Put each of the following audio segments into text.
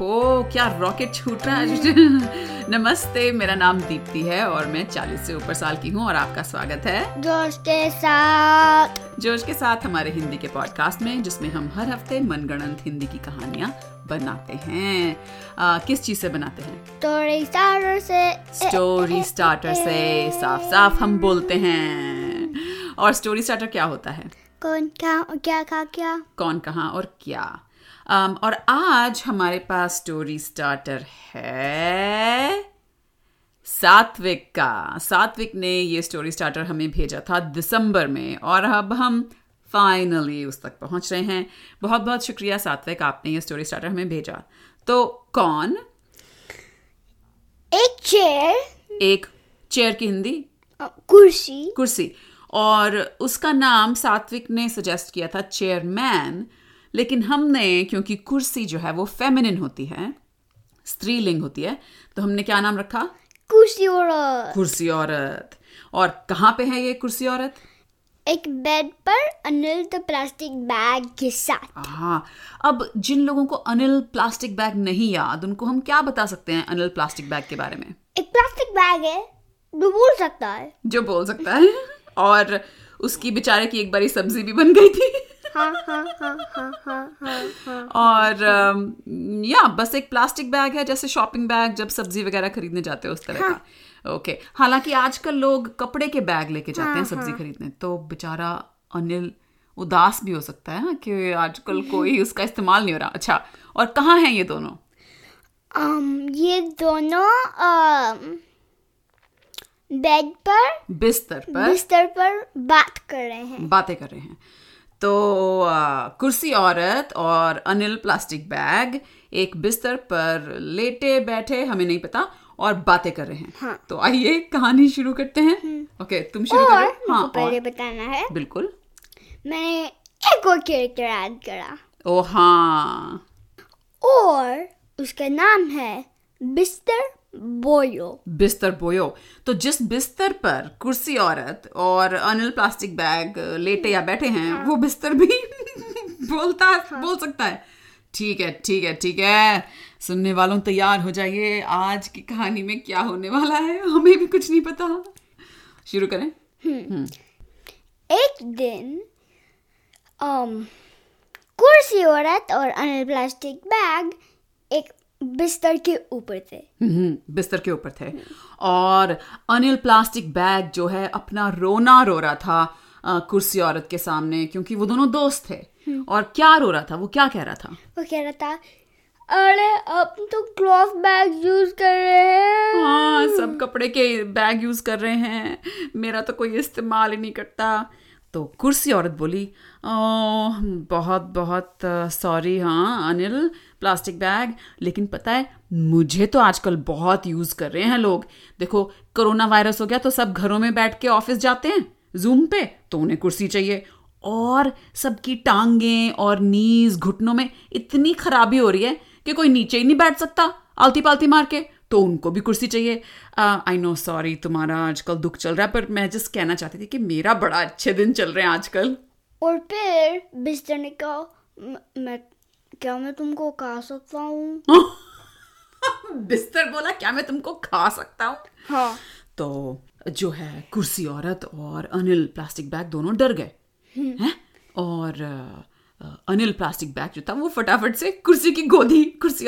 ओहो क्या रॉकेट छूट रहा है। नमस्ते, मेरा नाम दीप्ति है और मैं 40 से ऊपर साल की हूँ और आपका स्वागत है जोश के साथ हमारे हिंदी के पॉडकास्ट में, जिसमें हम हर हफ्ते मनगढ़ंत हिंदी की कहानियाँ बनाते हैं। किस चीज से बनाते हैं? स्टोरी स्टार्टर से साफ साफ हम बोलते हैं। और स्टोरी स्टार्टर क्या होता है? कौन कहाँ और क्या। और आज हमारे पास स्टोरी स्टार्टर है सात्विक का। सात्विक ने ये स्टोरी स्टार्टर हमें भेजा था दिसंबर में और अब हम फाइनली उस तक पहुंच रहे हैं। बहुत बहुत शुक्रिया सात्विक, आपने ये स्टोरी स्टार्टर हमें भेजा। तो कौन? एक चेयर की हिंदी कुर्सी। और उसका नाम सात्विक ने सजेस्ट किया था चेयरमैन, लेकिन हमने, क्योंकि कुर्सी जो है वो फेमिनिन होती है, स्त्रीलिंग होती है, तो हमने क्या नाम रखा? कुर्सी औरत। और कहाँ पे है ये कुर्सी औरत? एक बेड पर अनिल द प्लास्टिक बैग के साथ। हाँ, अब जिन लोगों को अनिल प्लास्टिक बैग नहीं याद, उनको हम क्या बता सकते हैं अनिल प्लास्टिक बैग के बारे में? एक प्लास्टिक बैग है जो बोल सकता है। और उसकी बेचारे की एक बारी सब्जी भी बन गई थी। हाँ। और या बस एक प्लास्टिक बैग है, जैसे शॉपिंग बैग जब सब्जी वगैरह खरीदने जाते हो उस तरह का। ओके, हालांकि आजकल लोग कपड़े के बैग लेके जाते हैं सब्जी खरीदने, तो बेचारा अनिल उदास भी हो सकता है कि आजकल कोई उसका इस्तेमाल नहीं हो रहा। अच्छा, और कहाँ हैं ये दोनों? ये दोनों बिस्तर पर बातें कर रहे हैं। तो कुर्सी औरत और अनिल प्लास्टिक बैग एक बिस्तर पर लेटे बैठे, हमें नहीं पता, और बातें कर रहे हैं। हाँ। तो आइए कहानी शुरू करते हैं। ओके, तुम शुरू करो। हाँ, पहले बताना है। बिल्कुल, मैंने एक और कैरेक्टर ऐड करा। ओ हाँ, और उसका नाम है बिस्तर बोयो। तो जिस बिस्तर पर कुर्सी औरत और अनिल प्लास्टिक बैग लेटे या बैठे हैं, हाँ, वो बिस्तर भी बोल सकता है। ठीक है। सुनने वालों तैयार हो जाइए, आज की कहानी में क्या होने वाला है हमें भी कुछ नहीं पता। शुरू करें। एक दिन कुर्सी औरत और अनिल प्लास्टिक बैग एक बिस्तर के ऊपर थे और अनिल प्लास्टिक बैग जो है अपना रोना रो रहा था कुर्सी औरत के सामने, क्योंकि वो दोनों दोस्त थे। और क्या रो रहा था वो? क्या कह रहा था वो? कह रहा था, अरे अब तो क्लॉथ बैग यूज कर रहे हैं। हाँ, सब कपड़े के बैग यूज कर रहे हैं, मेरा तो कोई इस्तेमाल ही नहीं करता। तो कुर्सी औरत बोली, ओह बहुत बहुत सॉरी हाँ अनिल प्लास्टिक बैग, लेकिन पता है मुझे तो आजकल बहुत यूज़ कर रहे हैं लोग। देखो कोरोना वायरस हो गया तो सब घरों में बैठ के ऑफिस जाते हैं जूम पे, तो उन्हें कुर्सी चाहिए। और सबकी टांगें और नीज, घुटनों में इतनी खराबी हो रही है कि कोई नीचे ही नहीं बैठ सकता आलती पालती मार के, तो उनको भी कुर्सी चाहिए। आई नो सॉरी, तुम्हारा आजकल दुख चल रहा है, पर मैं जस्ट कहना चाहती थी कि मेरा बड़ा अच्छे दिन चल रहे हैं आजकल। और फिर बिस्तर ने कहा, मैं तुमको खा सकता हूँ। बिस्तर बोला, क्या मैं तुमको खा सकता हूँ? हाँ। तो जो है कुर्सी औरत और अनिल प्लास्टिक बैग दोनों डर गए हैं, और अनिल प्लास्टिक बैग जो था वो फटाफट से कुर्सी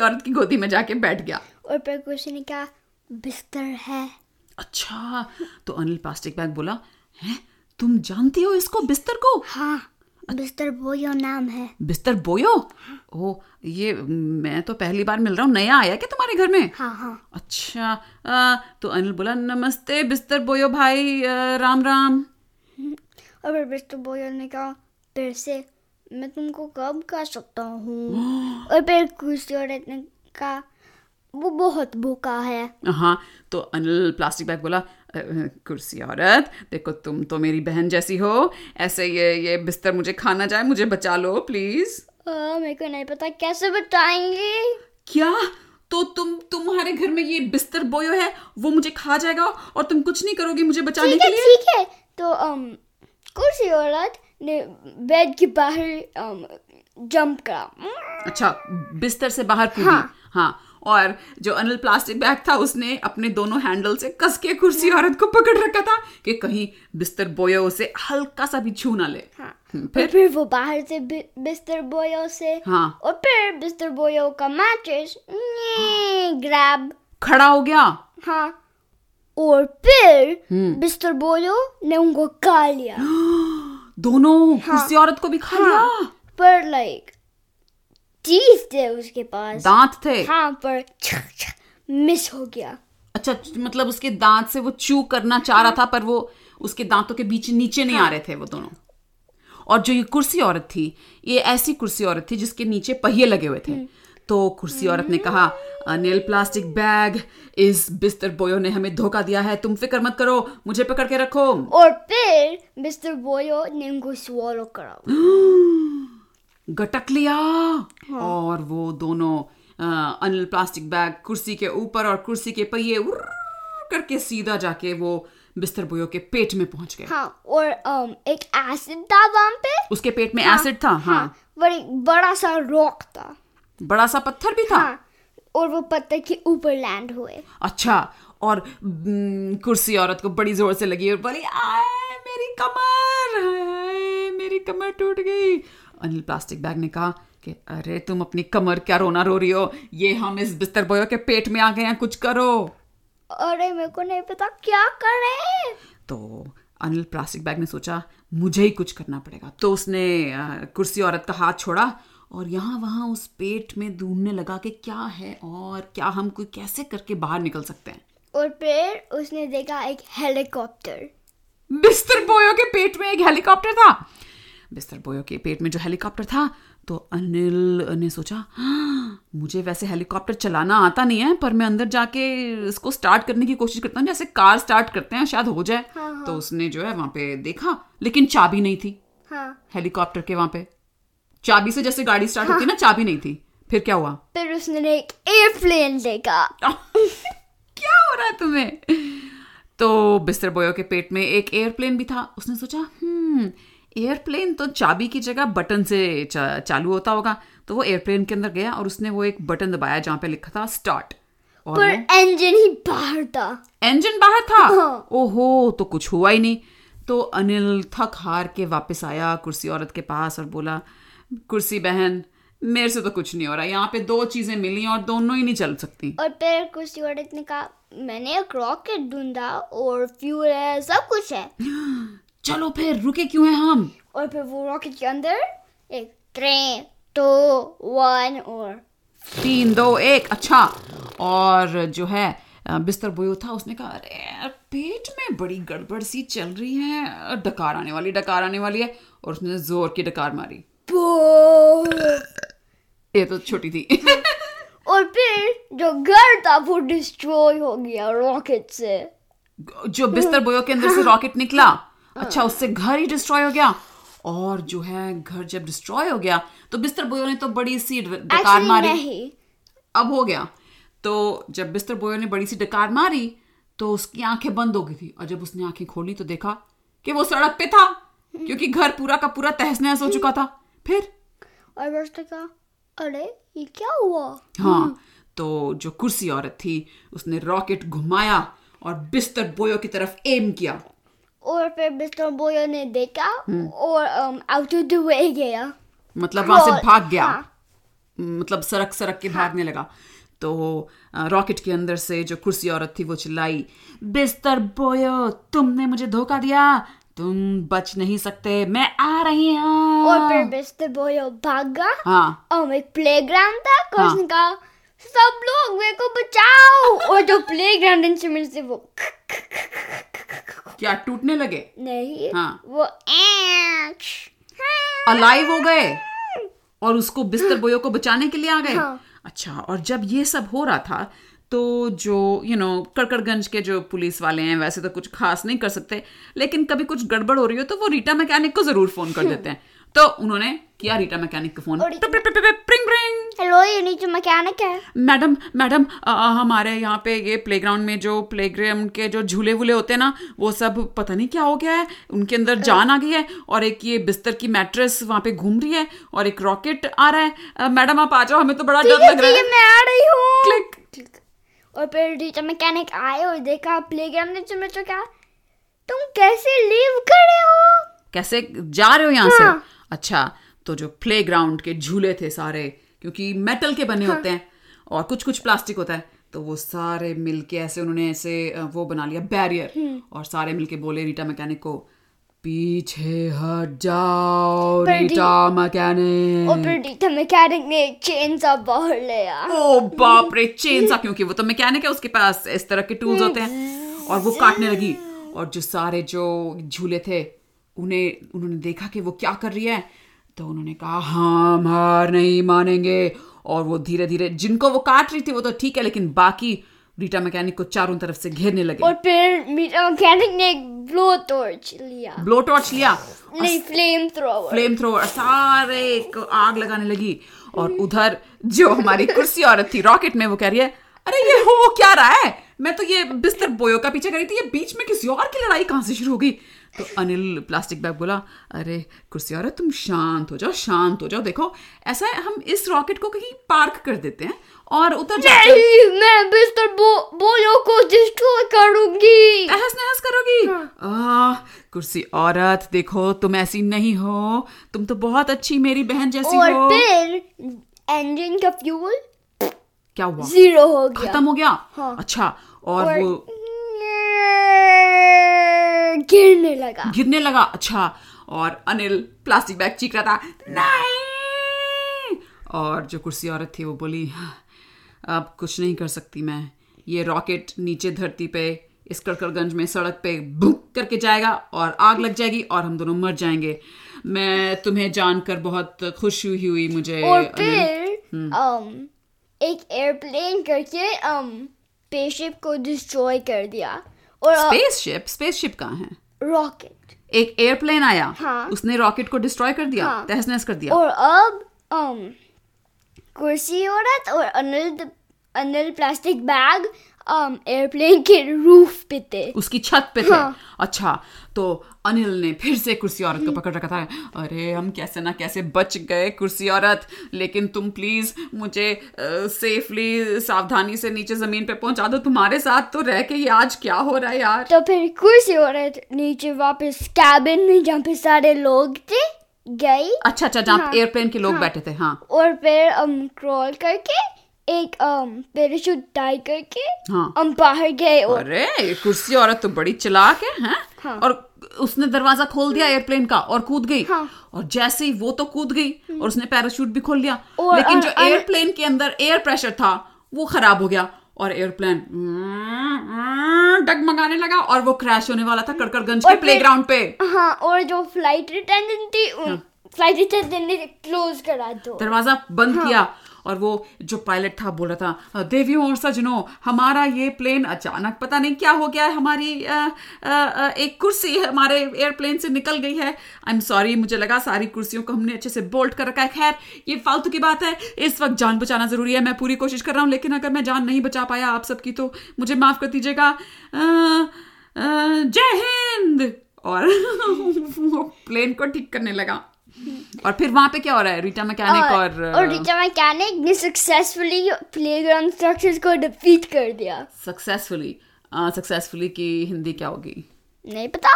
औरत की गोदी में जाके बैठ गया। और पर कुर्सी ने कहा, बिस्तर है। अच्छा, तो अनिल प्लास्टिक बैग बोला, हैं तुम जानती हो इसको, बिस्तर को? हाँ, बिस्तर बोयो नाम है। बिस्तर बोयो? हाँ। ओ, ये मैं तो पहली बार मिल रहा हूँ, नया आया क्या तुम्हारे घर में? हाँ। अच्छा, तो अनिल बोला, नमस्ते बिस्तर बोयो भाई, राम राम। और बिस्तर बोयो ने कहा फिर से, मैं तुमको कब खा सकता हूँ? और फिर कुर्सी औरत ने कहा, वो बहुत भूखा है। हाँ, तो अनिल प्लास्टिक बैग बोला, कुर्सी औरत देखो तुम तो मेरी बहन जैसी हो, ऐसे ये बिस्तर मुझे खाना जाए, मुझे बचा लो प्लीज। मेरे को नहीं पता कैसे बचाएंगे। क्या? तो तुम्हारे घर में ये बिस्तर बोयो है, वो मुझे खा जाएगा और तुम कुछ नहीं करोगी मुझे बचाने के लिए? ठीक है। तो कुर्सी औरत ने बेड के बाहर जंप करा। अच्छा, बिस्तर से बाहर कूदी। हाँ, और जो अनिल प्लास्टिक बैग था उसने अपने दोनों हैंडल से कस के कुर्सी औरत को पकड़ रखा था कि कहीं बिस्तर बोयो से हल्का सा भी छू ना ले। फिर वो बाहर से बिस्तर बोयो से और फिर बिस्तर बोयो का मैचेस ग्रैब खड़ा हो गया। हाँ, और फिर बिस्तर बोयो ने उनको खा लिया। दोनों कुर्सी औरत को भी खा लिया, पर लाइक टीथ थे उसके पास, दांत थे। हाँ, पर मिस हो गया। अच्छा, मतलब उसके दांत से वो चू करना चाह रहा था, पर वो उसके दांतों के बीच नीचे नहीं आ रहे थे वो दोनों। और जो ये कुर्सी औरत थी, ये ऐसी कुर्सी औरत थी जिसके नीचे पहिए लगे हुए थे। तो कुर्सी औरत ने कहा, अनिल प्लास्टिक बैग, इस बिस्तर बोयो ने हमें धोखा दिया है, तुम फिक्र मत करो, मुझे पकड़ के रखो। और फिर बिस्तर बोयो ने उनको स्वॉलो करा, गटक लिया। और वो दोनों अनिल प्लास्टिक बैग कुर्सी के ऊपर और कुर्सी के पहिए करके सीधा जाके वो बिस्तर बोयो के पेट में पहुंच गए। हाँ, और एक एसिड था वहां पे, उसके पेट में एसिड था। हाँ, बड़ी बड़ा सा रॉक था, बड़ा सा पत्थर भी था। हाँ, और वो पत्थर के ऊपर लैंड हुए। अच्छा, और कुर्सी औरत को बड़ी जोर से लगी और बोली, आए मेरी कमर, आए मेरी कमर टूट गई। अनिल प्लास्टिक बैग ने कहा कि अरे तुम अपनी कमर क्या रोना रो रही हो, ये हम इस बिस्तर बोयो के पेट में आ गए हैं, कुछ करो। अरे मेरे को नहीं पता क्या करें। तो अनिल प्लास्टिक बैग ने सोचा मुझे ही कुछ करना पड़ेगा। तो उसने कुर्सी औरत का हाथ छोड़ा और यहाँ वहाँ उस पेट में ढूंढने लगा कि क्या है और क्या हम कोई कैसे करके बाहर निकल सकते हैं। और फिर उसने देखा एक हेलीकॉप्टर। बिस्तर बोयो के पेट में एक हेलीकॉप्टर था। बिस्तर बोयो के पेट में जो हेलीकॉप्टर था, तो अनिल ने सोचा मुझे वैसे हेलीकॉप्टर चलाना आता नहीं है, पर मैं अंदर जाके इसको स्टार्ट करने की कोशिश करता हूँ, जैसे कार स्टार्ट करते हैं, शायद हो जाए। हाँ। तो उसने जो है वहाँ पे देखा, लेकिन चाबी नहीं थी। हाँ। हेलीकॉप्टर के वहाँ पे चाबी से जैसे गाड़ी स्टार्ट होती है ना, चाबी नहीं थी। फिर क्या हुआ? फिर उसने एक एयरप्लेन देखा। क्या हो रहा है तुम्हें? तो बिस्तर बोयो के पेट में एक एयरप्लेन भी था। उसने सोचा एयरप्लेन तो चाबी की जगह बटन से चालू होता होगा। तो वो एयरप्लेन के अंदर गया और उसने वो एक बटन दबाया जहाँ पे लिखा था स्टार्ट, और पर इंजन ही बाहर था। इंजन बाहर था। ओहो, तो कुछ हुआ ही नहीं। तो अनिल थक हार के वापस आया कुर्सी औरत के पास और बोला, कुर्सी बहन, मेरे से तो कुछ नहीं हो रहा, यहाँ पे दो चीजें मिली और दोनों ही नहीं चल सकती। और फिर कुर्सी औरत ने कहा, मैंने एक रॉकेट ढूंढा और फ्यूल है, सब कुछ है, चलो फिर रुके क्यों हैं हम। और फिर वो रॉकेट के अंदर एक 3, 2, 1 और 3, 2, 1। अच्छा, और जो है बिस्तर बोयो था, उसने कहा अरे यार पेट में बड़ी गड़बड़ सी चल रही है, डकार आने वाली है। और उसने जोर की डकार मारी, ये तो छोटी थी। और फिर जो घर था वो डिस्ट्रॉय हो गया रॉकेट से, जो बिस्तर बोयो के अंदर से रॉकेट निकला। अच्छा, उससे घर ही डिस्ट्रॉय हो गया। और जो है घर जब डिस्ट्रॉय हो गया तो बिस्तर बोयो ने तो बड़ी सी डकार मारी। अब हो गया। तो जब बिस्तर बोयो ने बड़ी सी डकार मारी तो उसकी आंखें बंद हो गई थी, और जब उसने आंखें खोली तो देखा कि वो सड़क पे था, क्योंकि घर पूरा का पूरा तहस नहस हो चुका था। फिर और उसने कहा, अरे ये क्या हुआ। हाँ, तो जो कुर्सी औरत थी उसने रॉकेट घुमाया और बिस्तर बोयो की तरफ एम किया, और फिर बिस्तर बोयो ने देखा और आउट ऑफ द वे गया, मतलब वहां से भाग गया। हाँ। मतलब सरक के भागने लगा। तो रॉकेट के अंदर से जो कुर्सी औरत थी वो चिल्लाई, बिस्तर बोयो तुमने मुझे धोखा दिया, तुम बच नहीं सकते, मैं आ रही हूँ। और फिर बिस्तर बोयो भागा। हाँ। और एक प्लेग्राउंड था, कुर्सी का, सब लोग मेरे को बचाओ। और जो प्लेग्राउंड इंस्ट्रूमेंट से वो क्या टूटने लगे? नहीं। हाँ, वो अलाइव हो गए और उसको बिस्तर बोयो को बचाने के लिए आ गए। हाँ। अच्छा, और जब ये सब हो रहा था तो जो कड़कड़गंज के जो पुलिस वाले हैं, वैसे तो कुछ खास नहीं कर सकते, लेकिन कभी कुछ गड़बड़ हो रही हो तो वो रीटा मैकेनिक को जरूर फोन कर देते हैं। तो उन्होंने किया रीटा मैकेनिक का फोन, प्रिंग प्रिंग। हेलो, ये नीचे मैकेनिक है। मैडम मैडम, हमारे यहाँ पे ये प्लेग्राउंड में जो प्लेग्राउंड के जो झूले वूले होते हैं ना, वो सब पता नहीं क्या हो गया है, उनके अंदर जान आ गई है, और एक ये बिस्तर की मैट्रेस वहाँ पे घूम रही है, और एक रॉकेट आ रहा है। मैडम आप आ जाओ, हमें तो बड़ा डर लग रहा है। मैं आ रही हूँ। और फिर रीटा मैकेनिक आए और देखा प्लेग्राउंड में तो क्या, तुम कैसे लीव कर रहे हो, कैसे जा रहे हो यहाँ से। अच्छा, तो जो प्लेग्राउंड के झूले थे सारे, क्योंकि मेटल के बने होते हैं और कुछ कुछ प्लास्टिक होता है, तो वो सारे मिलके ऐसे उन्होंने ऐसे वो बना लिया बैरियर, और सारे मिलके बोले रीटा मैकेनिक को, पीछे हट जाओ रीटा मैकेनिक। और रीटा मैकेनिक ने चेनसा बाहर लिया। ओ बाप रे, चेनसा, क्योंकि वो तो मैकेनिक है, उसके पास इस तरह के टूल्स होते हैं, और वो काटने लगी। और जो सारे जो झूले थे उन्हें उन्होंने देखा कि वो क्या कर रही है, तो उन्होंने कहा हम हार नहीं मानेंगे। और वो धीरे धीरे, जिनको वो काट रही थी वो तो ठीक है, लेकिन बाकी रीटा मैकेनिक को चारों तरफ से घेरने लगे। और फिर रीटा मैकेनिक ने एक ब्लो टॉर्च लिया, नहीं फ्लेम थ्रोवर, सारे को आग लगाने लगी। और उधर जो हमारी कुर्सी औरत थी रॉकेट में, वो कह रही है, अरे ये हो क्या रहा है, मैं तो ये बिस्तर बोयो का पीछे कर रही थी, ये बीच में किसी और की लड़ाई कहाँ से शुरू हो गई। तो अनिल प्लास्टिक बैग बोला, अरे कुर्सी औरत तुम शांत हो जाओ, देखो ऐसा है, हम इस रॉकेट को कहीं पार्क कर देते हैं और उतर जाते हैं। नहीं, मैं बिस्तर बोयो को डिस्ट्रॉय करूंगी, तहस नहस करोगी। हाँ। कुर्सी औरत देखो, तुम ऐसी नहीं हो, तुम तो बहुत अच्छी मेरी बहन जैसी और हो। फिर इंजन का फ्यूल क्या हुआ, जीरो हो गया, खत्म हो गया। हाँ। अच्छा, और वो गिरने लगा। अच्छा, और अनिल प्लास्टिक बैग चीख रहा था नहीं, और जो कुर्सी औरत थी वो बोली, अब कुछ नहीं कर सकती मैं, ये रॉकेट नीचे धरती पे इस कड़कड़गंज में सड़क पे भूक करके जाएगा और आग लग जाएगी और हम दोनों मर जाएंगे। मैं तुम्हें जानकर बहुत खुशी हुई मुझे। और फिर एक एयरप्लेन करके स्पेसशिप को डिस्ट्रॉय कर दिया। और स्पेसशिप कहाँ है, रॉकेट, एक एयरप्लेन आया। हाँ। उसने रॉकेट को डिस्ट्रॉय कर दिया। हाँ। तहस नहस कर दिया। और अब कुर्सी औरत और अनिल प्लास्टिक बैग एयरप्लेन के रूफ पे थे, उसकी छत पे थे। हाँ। अच्छा, तो अनिल ने फिर से कुर्सी औरत को पकड़ रखा था, अरे हम कैसे ना कैसे बच गए कुर्सी औरत, लेकिन तुम प्लीज मुझे सेफली सावधानी से नीचे जमीन पे पहुंचा दो, तुम्हारे साथ तो रह के ये आज क्या हो रहा है यार। तो फिर कुर्सी औरत नीचे वापस कैबिन में जहाँ पे सारे लोग थे गई। अच्छा, जहाँ एयरप्लेन के लोग बैठे थे। हाँ। और फिर क्रॉल करके एक पैराशूट टाई करके हम बाहर गए। अरे कुर्सी औरत तो बड़ी चालाक है। हाँ। और उसने दरवाजा खोल दिया एयरप्लेन का और कूद गई। हाँ। और जैसे ही वो तो कूद गई और उसने पैराशूट भी खोल लिया, लेकिन जो एयरप्लेन के अंदर एयर प्रेशर था वो खराब हो गया और एयरप्लेन डगमगाने लगा और वो क्रैश होने वाला था कड़कड़गंज के प्लेग्राउंड पे। हाँ। और जो फ्लाइट अटेंडेंट थी, फ्लाइट अटेंडेंट ने क्लोज करा दो, दरवाजा बंद किया, और वो जो पायलट था बोल रहा था, देवियों और सजनों, हमारा ये प्लेन अचानक पता नहीं क्या हो गया है, हमारी एक कुर्सी हमारे एयरप्लेन से निकल गई है, आई एम सॉरी, मुझे लगा सारी कुर्सियों को हमने अच्छे से बोल्ट कर रखा है, खैर ये फालतू की बात है, इस वक्त जान बचाना ज़रूरी है, मैं पूरी कोशिश कर रहा हूँ, लेकिन अगर मैं जान नहीं बचा पाया आप सबकी तो मुझे माफ़ कर दीजिएगा, जय हिंद। और वो प्लेन को ठीक करने लगा। और फिर वहां पे क्या हो रहा है, रीटा मैकेनिक और रीटा मैकेनिक ने सक्सेसफुली प्लेग्राउंड स्ट्रक्चर्स को डिफीट कर दिया। सक्सेसफुली की हिंदी क्या होगी, नहीं पता।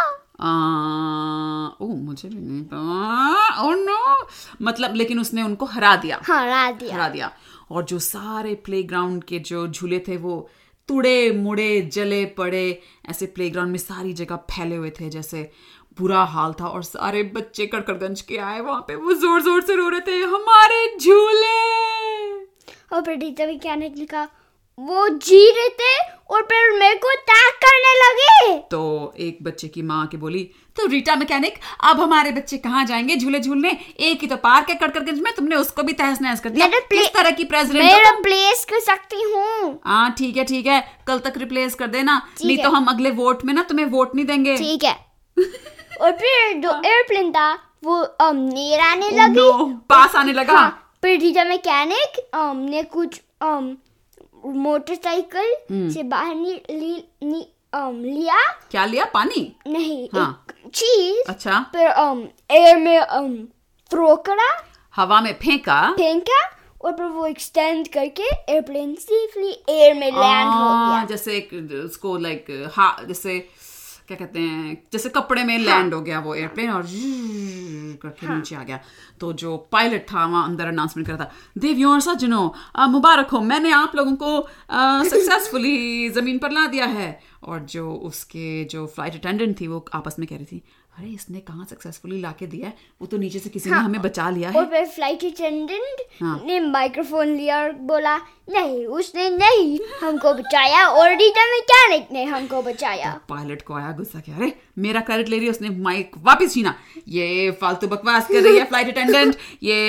मुझे भी नहीं पता। ओह नो, मतलब लेकिन उसने उनको हरा दिया। और जो सारे प्लेग्राउंड के जो झूले थे वो तुड़े मुड़े जले पड़े ऐसे प्लेग्राउंड में सारी जगह फैले हुए थे, जैसे बुरा हाल था। और सारे बच्चे कड़कड़गंज के आए वहां पे, वो जोर जोर से रो रहे थे, हमारे झूले। और फिर रीटा मैकेनिक ने कहा वो जी रहे थे और फिर मेरे को अटैक करने लगे। तो एक बच्चे की माँ के बोली, तो रीटा मैकेनिक अब हमारे बच्चे कहाँ जाएंगे झूले झूलने, एक ही तो पार्क है कड़कड़गंज में, तुमने उसको भी तहस नहस कर दिया, किस तरह की प्रेसिडेंट हो तुम। रिप्लेस कर सकती हूँ। हाँ ठीक है, कल तक रिप्लेस कर देना, नहीं तो हम अगले वोट में ना तुम्हें वोट नहीं देंगे, ठीक है। और फिर जो एयरप्लेन था वो नेर आने लगी, पास आने लगा। हाँ, पर रीटा मैकेनिक ने कुछ मोटरसाइकिल से बाहर लिया। क्या लिया? पानी नहीं, हाँ, एक चीज। अच्छा। पर एयर में थ्रो करा, हवा में फेंका और पर वो एक्सटेंड करके एयरप्लेन सेफली एयर में लैंड हो गया। जैसे एक उसको लाइक जैसे क्या कहते हैं, जैसे कपड़े में लैंड हो गया वो एयरप्लेन और करके नीचे आ गया। तो जो पायलट था वहाँ अंदर अनाउंसमेंट कर रहा था, देवियों और सज्जनों मुबारक हो, मैंने आप लोगों को सक्सेसफुली जमीन पर ला दिया है। और जो उसके जो फ्लाइट अटेंडेंट थी वो आपस में कह रही थी, अरे इसने कहाँ सक्सेसफुली लाके दिया है, वो तो नीचे से किसी ने हमें बचा लिया है। और फ्लाइट अटेंडेंट ने माइक्रोफोन लिया और बोला, नहीं उसने नहीं हमको बचाया, और रीटा मैकेनिक ने हमको बचाया। तो पायलट को आया गुस्सा, क्या अरे मेरा क्रेडिट ले रही है, उसने माइक वापस छीना, ये फालतू बकवास कर रही है फ्लाइट अटेंडेंट, ये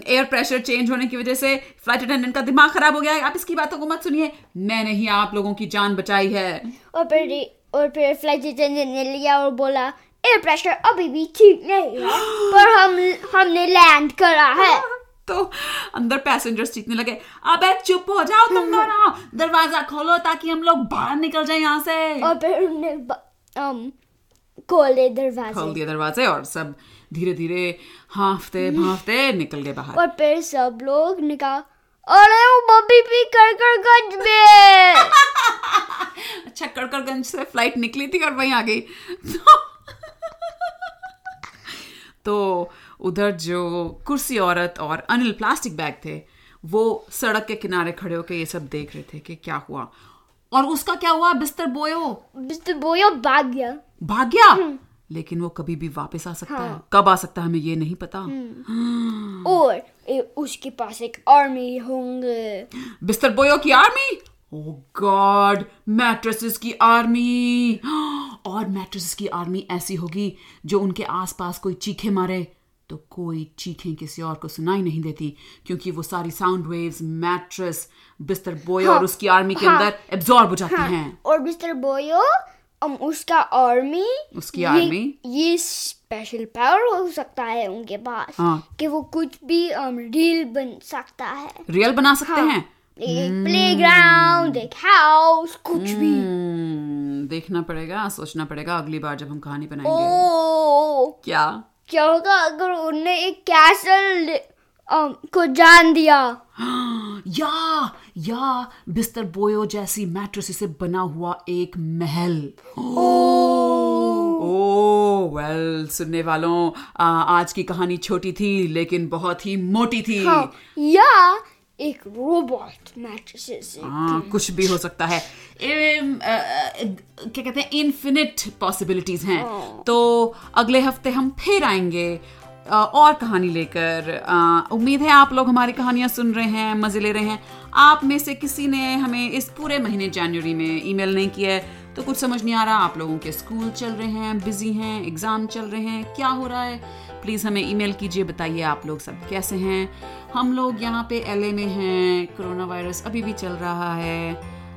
एयर प्रेशर चेंज होने की वजह से फ्लाइट अटेंडेंट का दिमाग खराब हो गया है, आप इसकी बातों को मत सुनिए, मैंने ही आप लोगों की जान बचाई है। और फिर फ्लाइट अटेंडेंट ने लिया और बोला, एयर प्रेशर अभी भी ठीक नहीं है पर हमने लैंड करा है। तो अंदर पैसेंजर्स चीखने लगे, अबे चुप हो जाओ तुम दोनों, दरवाजा खोलो ताकि हम लोग बाहर निकल जाए यहाँ से। और फिर हमने खोल दिए दरवाजे और सब धीरे धीरे हांफते भांफते निकल गए बाहर। और फिर सब लोग निकाल, अरे वो बॉबी भी कड़कड़गंज में। अच्छा, कड़कड़गंज से फ्लाइट निकली थी और वहीं आ गई। तो उधर जो कुर्सी औरत और अनिल प्लास्टिक बैग थे वो सड़क के किनारे खड़े होकर ये सब देख रहे थे कि क्या हुआ। और उसका क्या हुआ? बिस्तर बोयो भाग गया। लेकिन वो कभी भी वापस आ सकता है, कब आ सकता है हमें ये नहीं पता। और उसके पास एक आर्मी होंगे, बिस्तर बोयो की आर्मी। ओह गॉड, मैट्रेसेस की आर्मी। और मैट्रेसेस की आर्मी ऐसी होगी जो उनके आसपास कोई चीखे मारे तो कोई चीखें किसी और को सुनाई नहीं देती, क्योंकि वो सारी साउंड वेव्स मैट्रेस बिस्तर बोयो और उसकी आर्मी के अंदर एब्जॉर्ब हो जाती हैं। और बिस्तर बोयो उसकी आर्मी ये स्पेशल पावर हो सकता है उनके पास कि वो कुछ भी रियल बना सकते हैं। एक प्लेग्राउंड, एक हाउस, कुछ भी। देखना पड़ेगा, सोचना पड़ेगा अगली बार जब हम कहानी बनाएंगे। क्या होगा अगर उन्हें एक कैसल को जान दिया, या बिस्तर बोयो जैसी मैट्रेस से बना हुआ एक महल। वेल, सुनने वालों, आज की कहानी छोटी थी लेकिन बहुत ही मोटी थी। या एक रोबोट मैट्रेस, कुछ भी हो सकता है। क्या कहते हैं, इनफिनिट पॉसिबिलिटीज हैं। तो अगले हफ्ते हम फिर आएंगे और कहानी लेकर। उम्मीद है आप लोग हमारी कहानियाँ सुन रहे हैं, मज़े ले रहे हैं। आप में से किसी ने हमें इस पूरे महीने जनवरी में ईमेल नहीं किया है, तो कुछ समझ नहीं आ रहा। आप लोगों के स्कूल चल रहे हैं, बिजी हैं, एग्ज़ाम चल रहे हैं, क्या हो रहा है? प्लीज़ हमें ईमेल कीजिए, बताइए आप लोग सब कैसे हैं। हम लोग यहाँ पे LA में हैं, कोरोना वायरस अभी भी चल रहा है,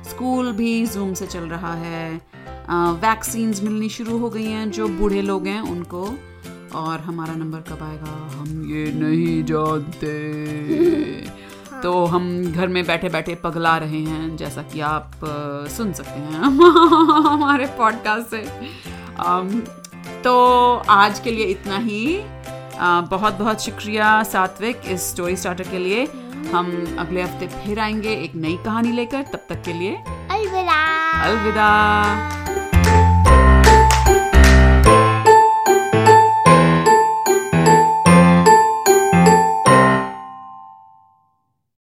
स्कूल भी जूम से चल रहा है, वैक्सीन्स मिलनी शुरू हो गई हैं जो बूढ़े लोग हैं उनको। और हमारा नंबर कब आएगा हम ये नहीं जानते। तो हम घर में बैठे बैठे पगला रहे हैं, जैसा कि आप सुन सकते हैं हमारे पॉडकास्ट से। तो आज के लिए इतना ही। बहुत बहुत शुक्रिया सात्विक इस स्टोरी स्टार्टर के लिए। हम अगले हफ्ते फिर आएंगे एक नई कहानी लेकर। तब तक के लिए अलविदा।